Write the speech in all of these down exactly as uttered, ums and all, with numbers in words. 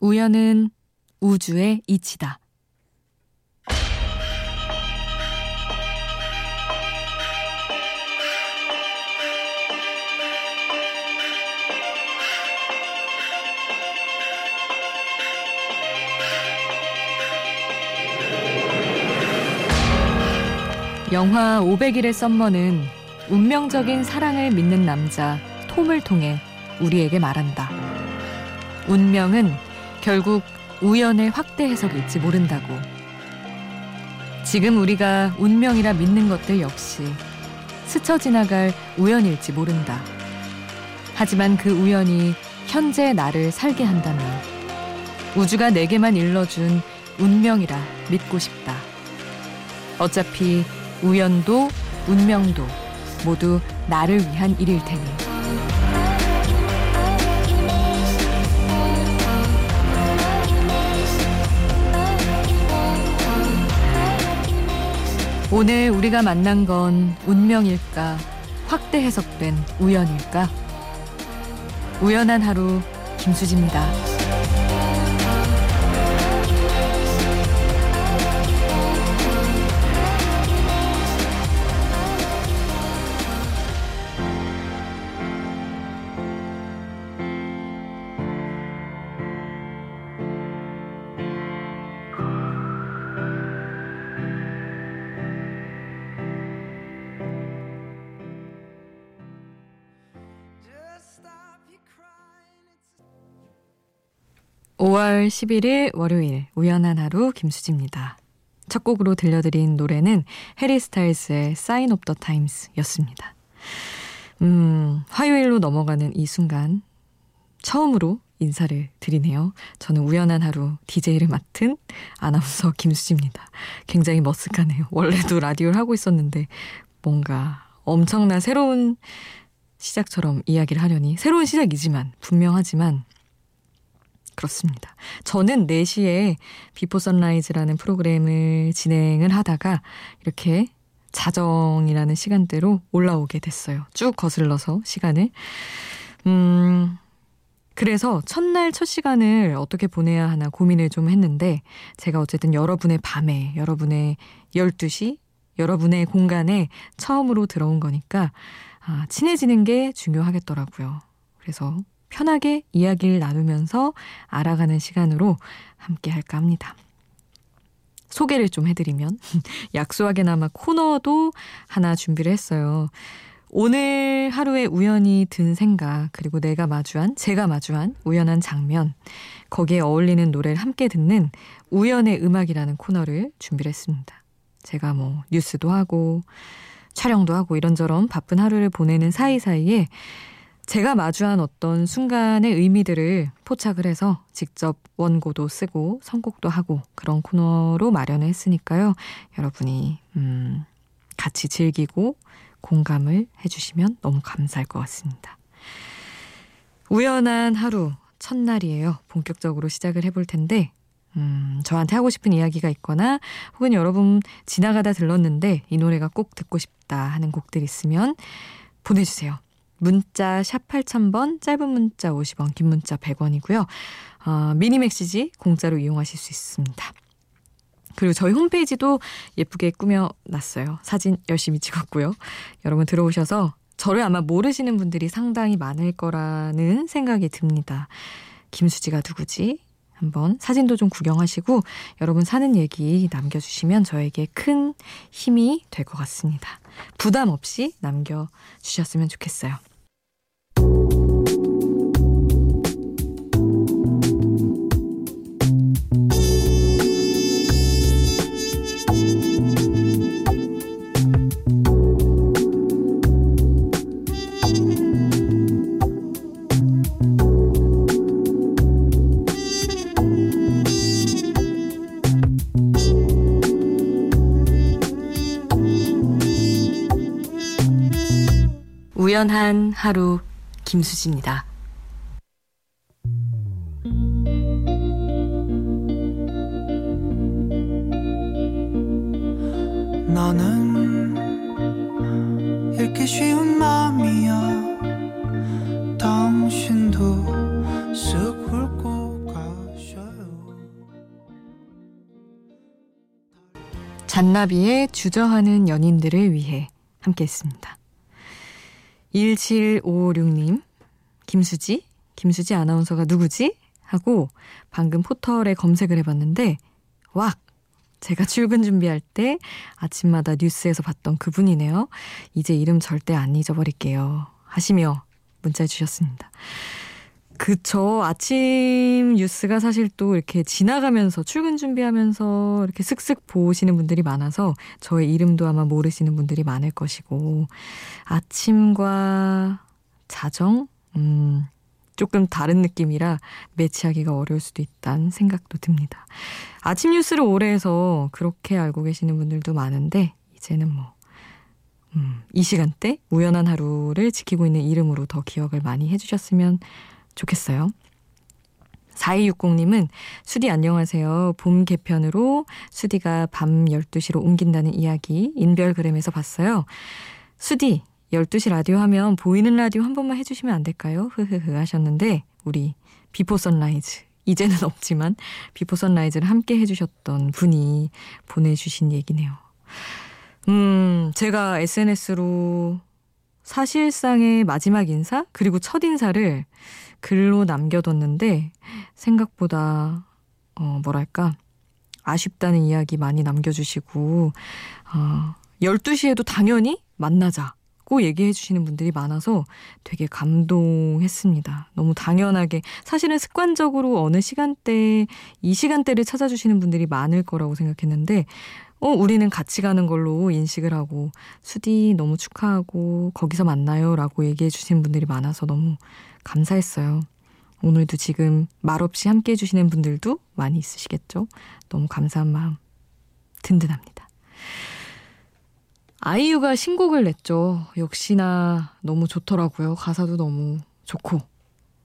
우연은 우주의 이치다. 영화 오백일의 썸머는 운명적인 사랑을 믿는 남자 톰을 통해 우리에게 말한다. 운명은 결국 우연의 확대 해석일지 모른다고. 지금 우리가 운명이라 믿는 것들 역시 스쳐 지나갈 우연일지 모른다. 하지만 그 우연이 현재의 나를 살게 한다면 우주가 내게만 일러준 운명이라 믿고 싶다. 어차피 우연도 운명도 모두 나를 위한 일일 테니. 오늘 우리가 만난 건 운명일까, 확대 해석된 우연일까? 우연한 하루, 김수지입니다. 오월 십일일 월요일 우연한 하루 김수지입니다. 첫 곡으로 들려드린 노래는 해리 스타일스의 Sign of the Times였습니다. 음, 화요일로 넘어가는 이 순간 처음으로 인사를 드리네요. 저는 우연한 하루 디제이를 맡은 아나운서 김수지입니다. 굉장히 머쓱하네요. 원래도 라디오를 하고 있었는데 뭔가 엄청난 새로운 시작처럼 이야기를 하려니 새로운 시작이지만 분명하지만 그렇습니다. 저는 네 시에 비포 선라이즈라는 프로그램을 진행을 하다가 이렇게 자정이라는 시간대로 올라오게 됐어요. 쭉 거슬러서 시간을. 음, 그래서 첫날 첫 시간을 어떻게 보내야 하나 고민을 좀 했는데 제가 어쨌든 여러분의 밤에, 여러분의 열두 시, 여러분의 공간에 처음으로 들어온 거니까 아, 친해지는 게 중요하겠더라고요. 그래서 편하게 이야기를 나누면서 알아가는 시간으로 함께 할까 합니다. 소개를 좀 해드리면 약소하게나마 코너도 하나 준비를 했어요. 오늘 하루에 우연히 든 생각 그리고 내가 마주한 제가 마주한 우연한 장면 거기에 어울리는 노래를 함께 듣는 우연의 음악이라는 코너를 준비를 했습니다. 제가 뭐 뉴스도 하고 촬영도 하고 이런저런 바쁜 하루를 보내는 사이사이에 제가 마주한 어떤 순간의 의미들을 포착을 해서 직접 원고도 쓰고 선곡도 하고 그런 코너로 마련을 했으니까요. 여러분이 음, 같이 즐기고 공감을 해주시면 너무 감사할 것 같습니다. 우연한 하루 첫날이에요. 본격적으로 시작을 해볼 텐데 음, 저한테 하고 싶은 이야기가 있거나 혹은 여러분 지나가다 들렀는데 이 노래가 꼭 듣고 싶다 하는 곡들 있으면 보내주세요. 문자 샵 팔천 번, 짧은 문자 오십 원, 긴 문자 백 원이고요. 어, 미니 메시지 공짜로 이용하실 수 있습니다. 그리고 저희 홈페이지도 예쁘게 꾸며놨어요. 사진 열심히 찍었고요. 여러분 들어오셔서 저를 아마 모르시는 분들이 상당히 많을 거라는 생각이 듭니다. 김수지가 누구지? 한번 사진도 좀 구경하시고 여러분 사는 얘기 남겨주시면 저에게 큰 힘이 될 것 같습니다. 부담 없이 남겨주셨으면 좋겠어요. 우연한 하루 김수지입니다. 나는 이렇게 쉬운 마음이야. 당신도 쓱 훑고 가셔. 잔나비의 주저하는 연인들을 위해 함께했습니다. 일칠오오육 님, 김수지? 김수지 아나운서가 누구지? 하고 방금 포털에 검색을 해봤는데 왁! 제가 출근 준비할 때 아침마다 뉴스에서 봤던 그분이네요. 이제 이름 절대 안 잊어버릴게요. 하시며 문자 주셨습니다. 그쵸. 아침 뉴스가 사실 또 이렇게 지나가면서 출근 준비하면서 이렇게 슥슥 보시는 분들이 많아서 저의 이름도 아마 모르시는 분들이 많을 것이고, 아침과 자정? 음, 조금 다른 느낌이라 매치하기가 어려울 수도 있다는 생각도 듭니다. 아침 뉴스를 오래 해서 그렇게 알고 계시는 분들도 많은데 이제는 뭐 음, 이 시간대 우연한 하루를 지키고 있는 이름으로 더 기억을 많이 해주셨으면 좋겠어요. 사이육공 님은 수디 안녕하세요. 봄 개편으로 수디가 밤 열두 시로 옮긴다는 이야기 인별그램에서 봤어요. 수디 열두 시 라디오 하면 보이는 라디오 한 번만 해주시면 안 될까요? 흐흐흐 하셨는데 우리 비포 선라이즈 이제는 없지만 비포 선라이즈를 함께 해주셨던 분이 보내주신 얘기네요. 음, 제가 에스엔에스로 사실상의 마지막 인사 그리고 첫 인사를 글로 남겨뒀는데 생각보다 어, 뭐랄까 아쉽다는 이야기 많이 남겨주시고 어, 열두 시에도 당연히 만나자고 얘기해 주시는 분들이 많아서 되게 감동했습니다. 너무 당연하게 사실은 습관적으로 어느 시간대에 이 시간대를 찾아주시는 분들이 많을 거라고 생각했는데 어, 우리는 같이 가는 걸로 인식을 하고 수디 너무 축하하고 거기서 만나요 라고 얘기해 주신 분들이 많아서 너무 감사했어요. 오늘도 지금 말없이 함께해 주시는 분들도 많이 있으시겠죠? 너무 감사한 마음 든든합니다. 아이유가 신곡을 냈죠. 역시나 너무 좋더라고요. 가사도 너무 좋고.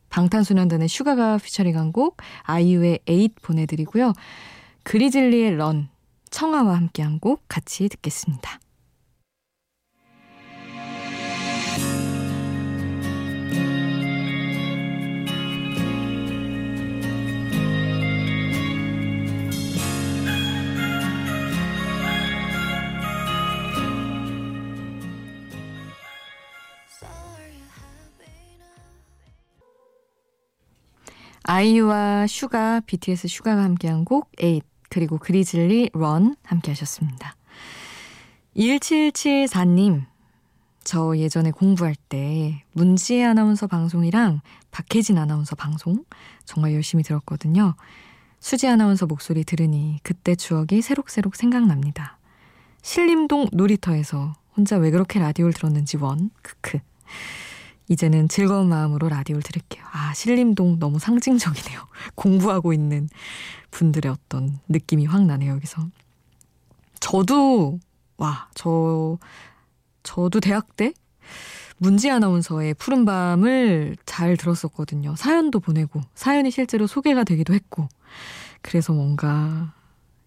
방탄소년단의 슈가가 피처링한 곡 아이유의 에잇 보내드리고요. 그리즐리의 런 청아와 함께한 곡 같이 듣겠습니다. 아이유와 슈가, 비티에스 슈가가 함께한 곡 에잇 그리고 그리즐리, 런 함께 하셨습니다. 일칠칠사 님, 저 예전에 공부할 때 문지혜 아나운서 방송이랑 박혜진 아나운서 방송 정말 열심히 들었거든요. 수지 아나운서 목소리 들으니 그때 추억이 새록새록 생각납니다. 신림동 놀이터에서 혼자 왜 그렇게 라디오를 들었는지 원, 크크. 이제는 즐거운 마음으로 라디오를 들을게요. 아, 신림동 너무 상징적이네요. 공부하고 있는 분들의 어떤 느낌이 확 나네요, 여기서. 저도, 와, 저, 저도 대학 때 문지 아나운서의 푸른 밤을 잘 들었었거든요. 사연도 보내고, 사연이 실제로 소개가 되기도 했고. 그래서 뭔가,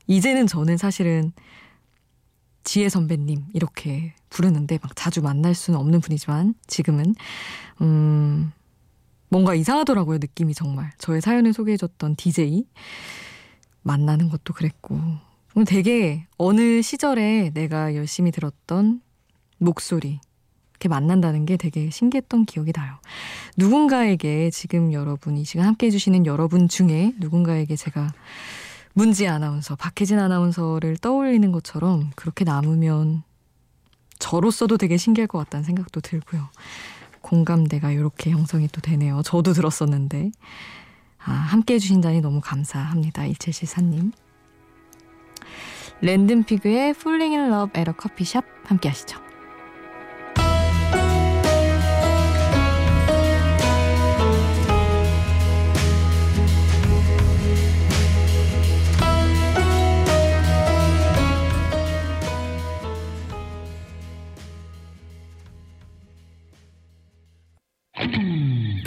이제는 저는 사실은 지혜 선배님 이렇게 부르는데 막 자주 만날 수는 없는 분이지만 지금은 음, 뭔가 이상하더라고요. 느낌이 정말. 저의 사연을 소개해줬던 디제이 만나는 것도 그랬고 되게 어느 시절에 내가 열심히 들었던 목소리 이렇게 만난다는 게 되게 신기했던 기억이 나요. 누군가에게 지금 여러분 이 시간 함께해 주시는 여러분 중에 누군가에게 제가 문지 아나운서, 박혜진 아나운서를 떠올리는 것처럼 그렇게 남으면 저로서도 되게 신기할 것 같다는 생각도 들고요. 공감대가 이렇게 형성이 또 되네요. 저도 들었었는데. 아, 함께해 주신다니 너무 감사합니다. 일칠칠사 님. 랜덤피그의 Falling in Love at a Coffee Shop 함께 하시죠.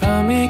밤이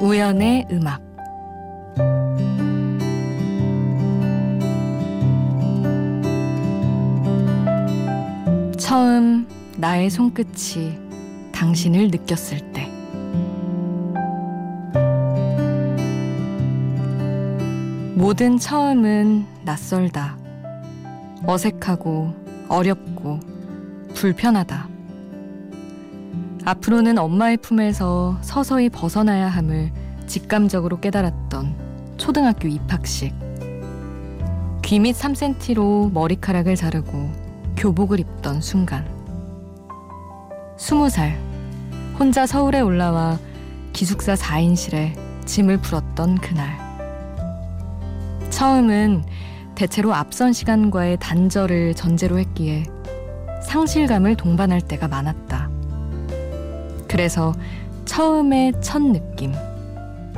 우연의 음악. 처음 나의 손끝이 당신을 느꼈을 때, 모든 처음은 낯설다, 어색하고 어렵고 불편하다. 앞으로는 엄마의 품에서 서서히 벗어나야 함을 직감적으로 깨달았던 초등학교 입학식. 귀 밑 삼 센티미터로 머리카락을 자르고 교복을 입던 순간. 스무 살, 혼자 서울에 올라와 기숙사 사 인실에 짐을 풀었던 그날. 처음은 대체로 앞선 시간과의 단절을 전제로 했기에 상실감을 동반할 때가 많았다. 그래서 처음의 첫 느낌,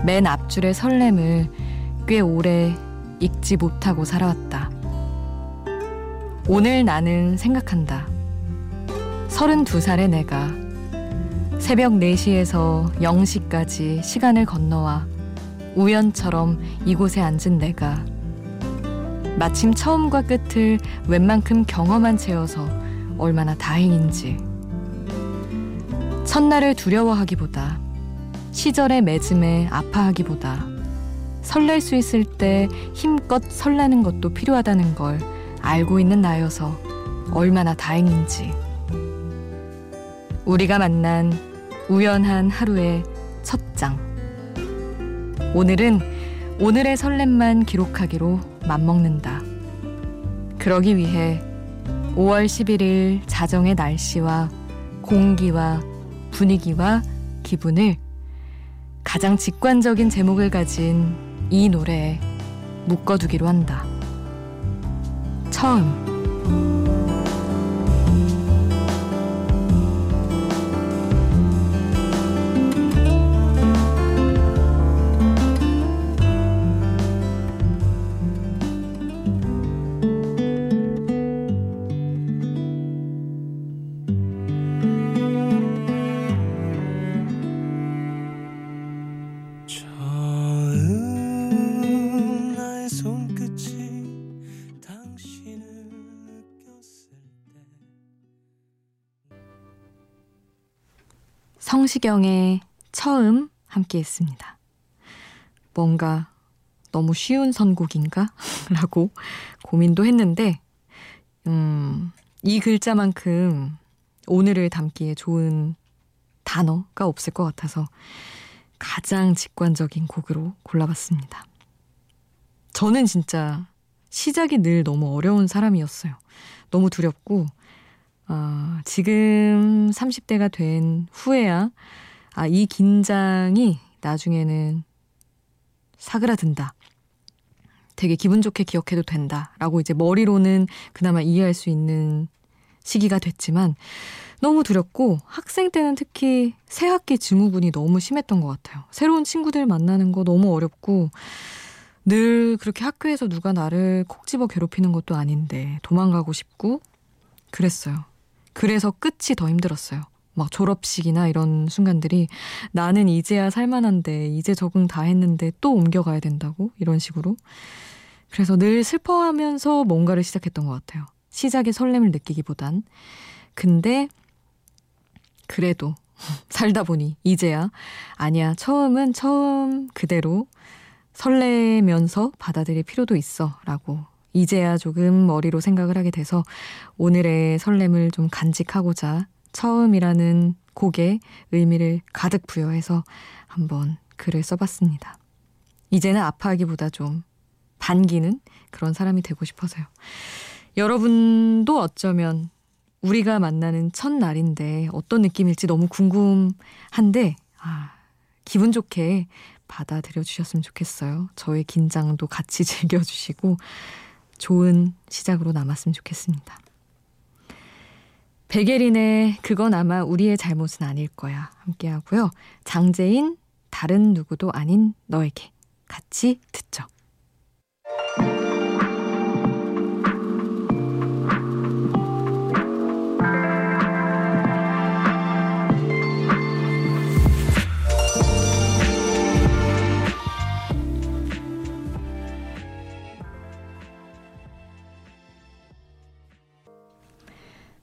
맨 앞줄의 설렘을 꽤 오래 잊지 못하고 살아왔다. 오늘 나는 생각한다. 서른두 살의 내가 새벽 네 시에서 영 시까지 시간을 건너와 우연처럼 이곳에 앉은 내가 마침 처음과 끝을 웬만큼 경험한 채여서 얼마나 다행인지. 첫날을 두려워하기보다, 시절의 맺음에 아파하기보다 설렐 수 있을 때 힘껏 설레는 것도 필요하다는 걸 알고 있는 나여서 얼마나 다행인지. 우리가 만난 우연한 하루의 첫 장. 오늘은 오늘의 설렘만 기록하기로 맘먹는다. 그러기 위해 오월 십일일 자정의 날씨와 공기와 분위기와 기분을 가장 직관적인 제목을 가진 이 노래에 묶어두기로 한다. 처음. 성시경의 처음 함께 했습니다. 뭔가 너무 쉬운 선곡인가? 라고 고민도 했는데 음, 이 글자만큼 오늘을 담기에 좋은 단어가 없을 것 같아서 가장 직관적인 곡으로 골라봤습니다. 저는 진짜 시작이 늘 너무 어려운 사람이었어요. 너무 두렵고 어, 지금 삼십 대가 된 후에야 아, 이 긴장이 나중에는 사그라든다, 되게 기분 좋게 기억해도 된다 라고 이제 머리로는 그나마 이해할 수 있는 시기가 됐지만 너무 두렵고, 학생 때는 특히 새학기 증후군이 너무 심했던 것 같아요. 새로운 친구들 만나는 거 너무 어렵고, 늘 그렇게 학교에서 누가 나를 콕 집어 괴롭히는 것도 아닌데 도망가고 싶고 그랬어요. 그래서 끝이 더 힘들었어요. 막 졸업식이나 이런 순간들이 나는 이제야 살만한데, 이제 적응 다 했는데 또 옮겨가야 된다고, 이런 식으로. 그래서 늘 슬퍼하면서 뭔가를 시작했던 것 같아요. 시작의 설렘을 느끼기보단. 근데 그래도 살다 보니 이제야 아니야, 처음은 처음 그대로 설레면서 받아들일 필요도 있어 라고 이제야 조금 머리로 생각을 하게 돼서 오늘의 설렘을 좀 간직하고자 처음이라는 곡에 의미를 가득 부여해서 한번 글을 써봤습니다. 이제는 아파하기보다 좀 반기는 그런 사람이 되고 싶어서요. 여러분도 어쩌면 우리가 만나는 첫날인데 어떤 느낌일지 너무 궁금한데 아, 기분 좋게 받아들여 주셨으면 좋겠어요. 저의 긴장도 같이 즐겨주시고 좋은 시작으로 남았으면 좋겠습니다. 백예린의 그건 아마 우리의 잘못은 아닐 거야 함께 하고요. 장재인 다른 누구도 아닌 너에게 같이 듣죠.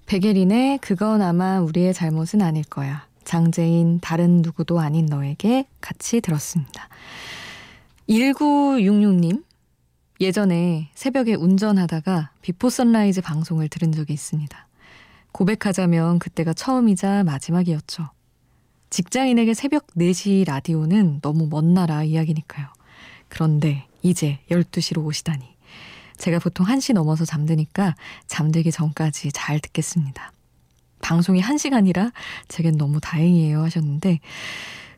백예린의 그건 아마 우리의 잘못은 아닐 거야. 장재인 다른 누구도 아닌 너에게 같이 들었습니다. 일구육육 님, 예전에 새벽에 운전하다가 비포 선라이즈 방송을 들은 적이 있습니다. 고백하자면 그때가 처음이자 마지막이었죠. 직장인에게 새벽 네 시 라디오는 너무 먼 나라 이야기니까요. 그런데 이제 열두 시로 오시다니. 제가 보통 한 시 넘어서 잠드니까 잠들기 전까지 잘 듣겠습니다. 방송이 한 시간이라 제겐 너무 다행이에요 하셨는데,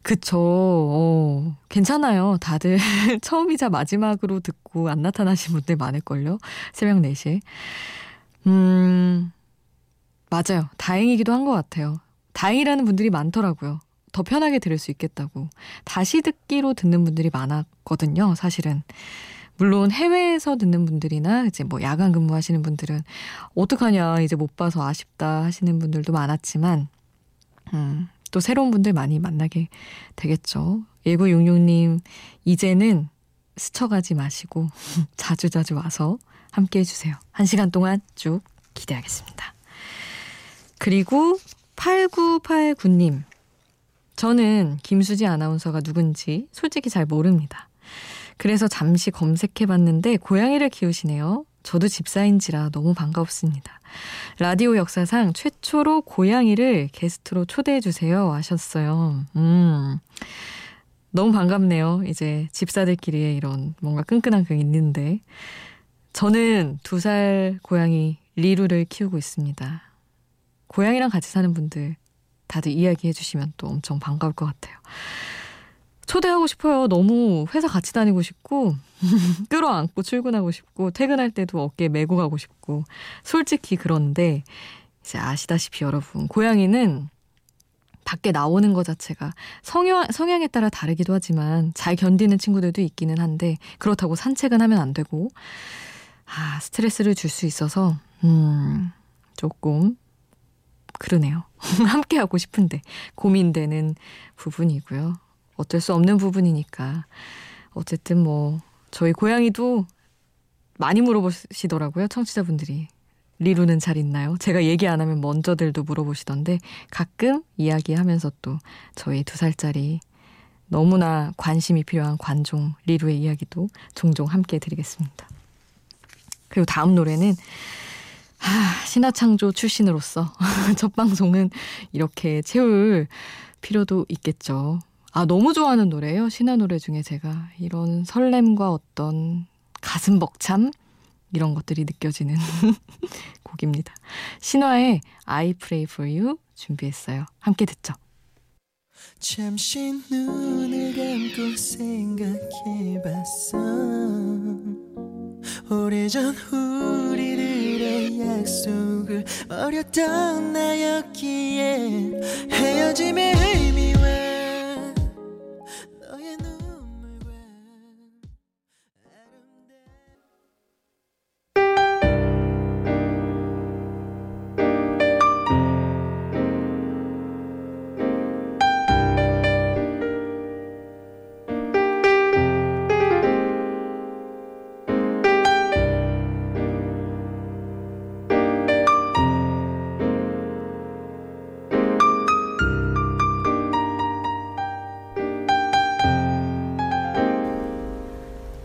그쵸. 어, 괜찮아요. 다들 처음이자 마지막으로 듣고 안 나타나신 분들 많을걸요. 새벽 네 시에. 음, 맞아요. 다행이기도 한 것 같아요. 다행이라는 분들이 많더라고요. 더 편하게 들을 수 있겠다고. 다시 듣기로 듣는 분들이 많았거든요, 사실은. 물론 해외에서 듣는 분들이나 이제 뭐 야간 근무하시는 분들은 어떡하냐 이제 못 봐서 아쉽다 하시는 분들도 많았지만, 음, 또 새로운 분들 많이 만나게 되겠죠. 일구육육 님, 이제는 스쳐가지 마시고 자주자주 와서 함께해 주세요. 한 시간 동안 쭉 기대하겠습니다. 그리고 팔구팔구 님, 저는 김수지 아나운서가 누군지 솔직히 잘 모릅니다. 그래서 잠시 검색해봤는데 고양이를 키우시네요. 저도 집사인지라 너무 반가웠습니다. 라디오 역사상 최초로 고양이를 게스트로 초대해주세요 하셨어요. 음, 너무 반갑네요. 이제 집사들끼리의 이런 뭔가 끈끈한 게 있는데, 저는 두 살 고양이 리루를 키우고 있습니다. 고양이랑 같이 사는 분들 다들 이야기해주시면 또 엄청 반가울 것 같아요. 초대하고 싶어요. 너무 회사 같이 다니고 싶고 끌어안고 출근하고 싶고 퇴근할 때도 어깨에 메고 가고 싶고 솔직히. 그런데 이제 아시다시피 여러분, 고양이는 밖에 나오는 것 자체가 성향, 성향에 따라 다르기도 하지만 잘 견디는 친구들도 있기는 한데, 그렇다고 산책은 하면 안 되고 아 스트레스를 줄 수 있어서 음 조금 그러네요. 함께하고 싶은데 고민되는 부분이고요. 어쩔 수 없는 부분이니까. 어쨌든 뭐 저희 고양이도 많이 물어보시더라고요, 청취자분들이. 리루는 잘 있나요? 제가 얘기 안 하면 먼저들도 물어보시던데, 가끔 이야기하면서 또 저희 두 살짜리 너무나 관심이 필요한 관종 리루의 이야기도 종종 함께 드리겠습니다. 그리고 다음 노래는 하, 신화창조 출신으로서 첫 방송은 이렇게 채울 필요도 있겠죠. 아, 너무 좋아하는 노래예요. 신화 노래 중에 제가 이런 설렘과 어떤 가슴 벅참 이런 것들이 느껴지는 곡입니다. 신화의 I Pray For You 준비했어요. 함께 듣죠. 잠시 눈을 감고 생각해봤어. 오래전 우리들의 약속을 어렸던 나였기에 헤어짐의 의미와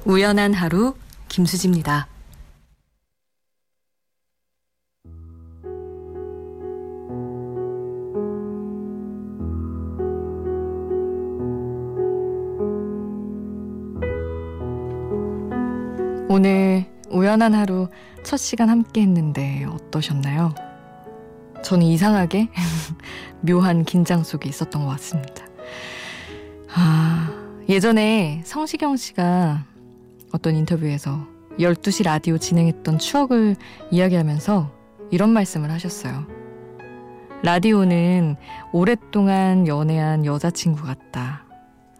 우연한 하루, 김수지입니다. 오늘 우연한 하루 첫 시간 함께 했는데 어떠셨나요? 저는 이상하게 묘한 긴장 속에 있었던 것 같습니다. 아, 예전에 성시경 씨가 어떤 인터뷰에서 열두 시 라디오 진행했던 추억을 이야기하면서 이런 말씀을 하셨어요. 라디오는 오랫동안 연애한 여자친구 같다.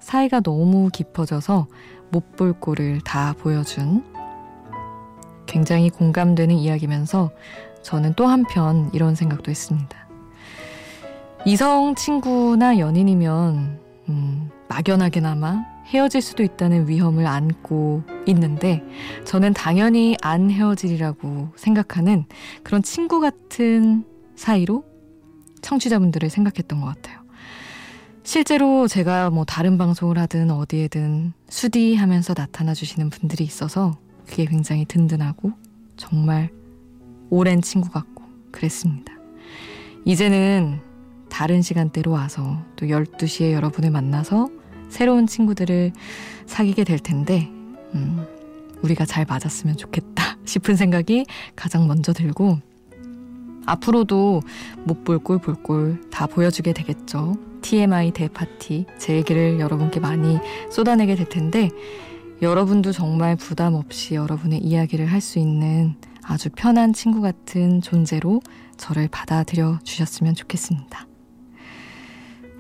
사이가 너무 깊어져서 못 볼 꼴을 다 보여준 굉장히 공감되는 이야기면서 저는 또 한편 이런 생각도 했습니다. 이성 친구나 연인이면 음, 막연하게나마 헤어질 수도 있다는 위험을 안고 있는데 저는 당연히 안 헤어지리라고 생각하는 그런 친구 같은 사이로 청취자분들을 생각했던 것 같아요. 실제로 제가 뭐 다른 방송을 하든 어디에든 수디하면서 나타나주시는 분들이 있어서 그게 굉장히 든든하고 정말 오랜 친구 같고 그랬습니다. 이제는 다른 시간대로 와서 또 열두 시에 여러분을 만나서 새로운 친구들을 사귀게 될 텐데 음, 우리가 잘 맞았으면 좋겠다 싶은 생각이 가장 먼저 들고 앞으로도 못 볼 꼴 볼 꼴 다 보여주게 되겠죠. 티엠아이 대파티 제 얘기를 여러분께 많이 쏟아내게 될 텐데 여러분도 정말 부담 없이 여러분의 이야기를 할 수 있는 아주 편한 친구 같은 존재로 저를 받아들여 주셨으면 좋겠습니다.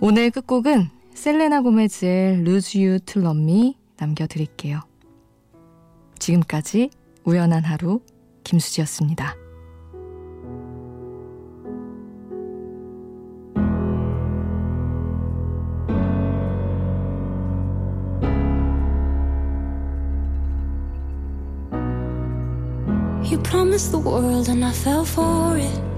오늘 끝곡은 셀레나 고메즈의 Lose You to Love Me 남겨드릴게요. 지금까지 우연한 하루 김수지였습니다. You promised the world and I fell for it.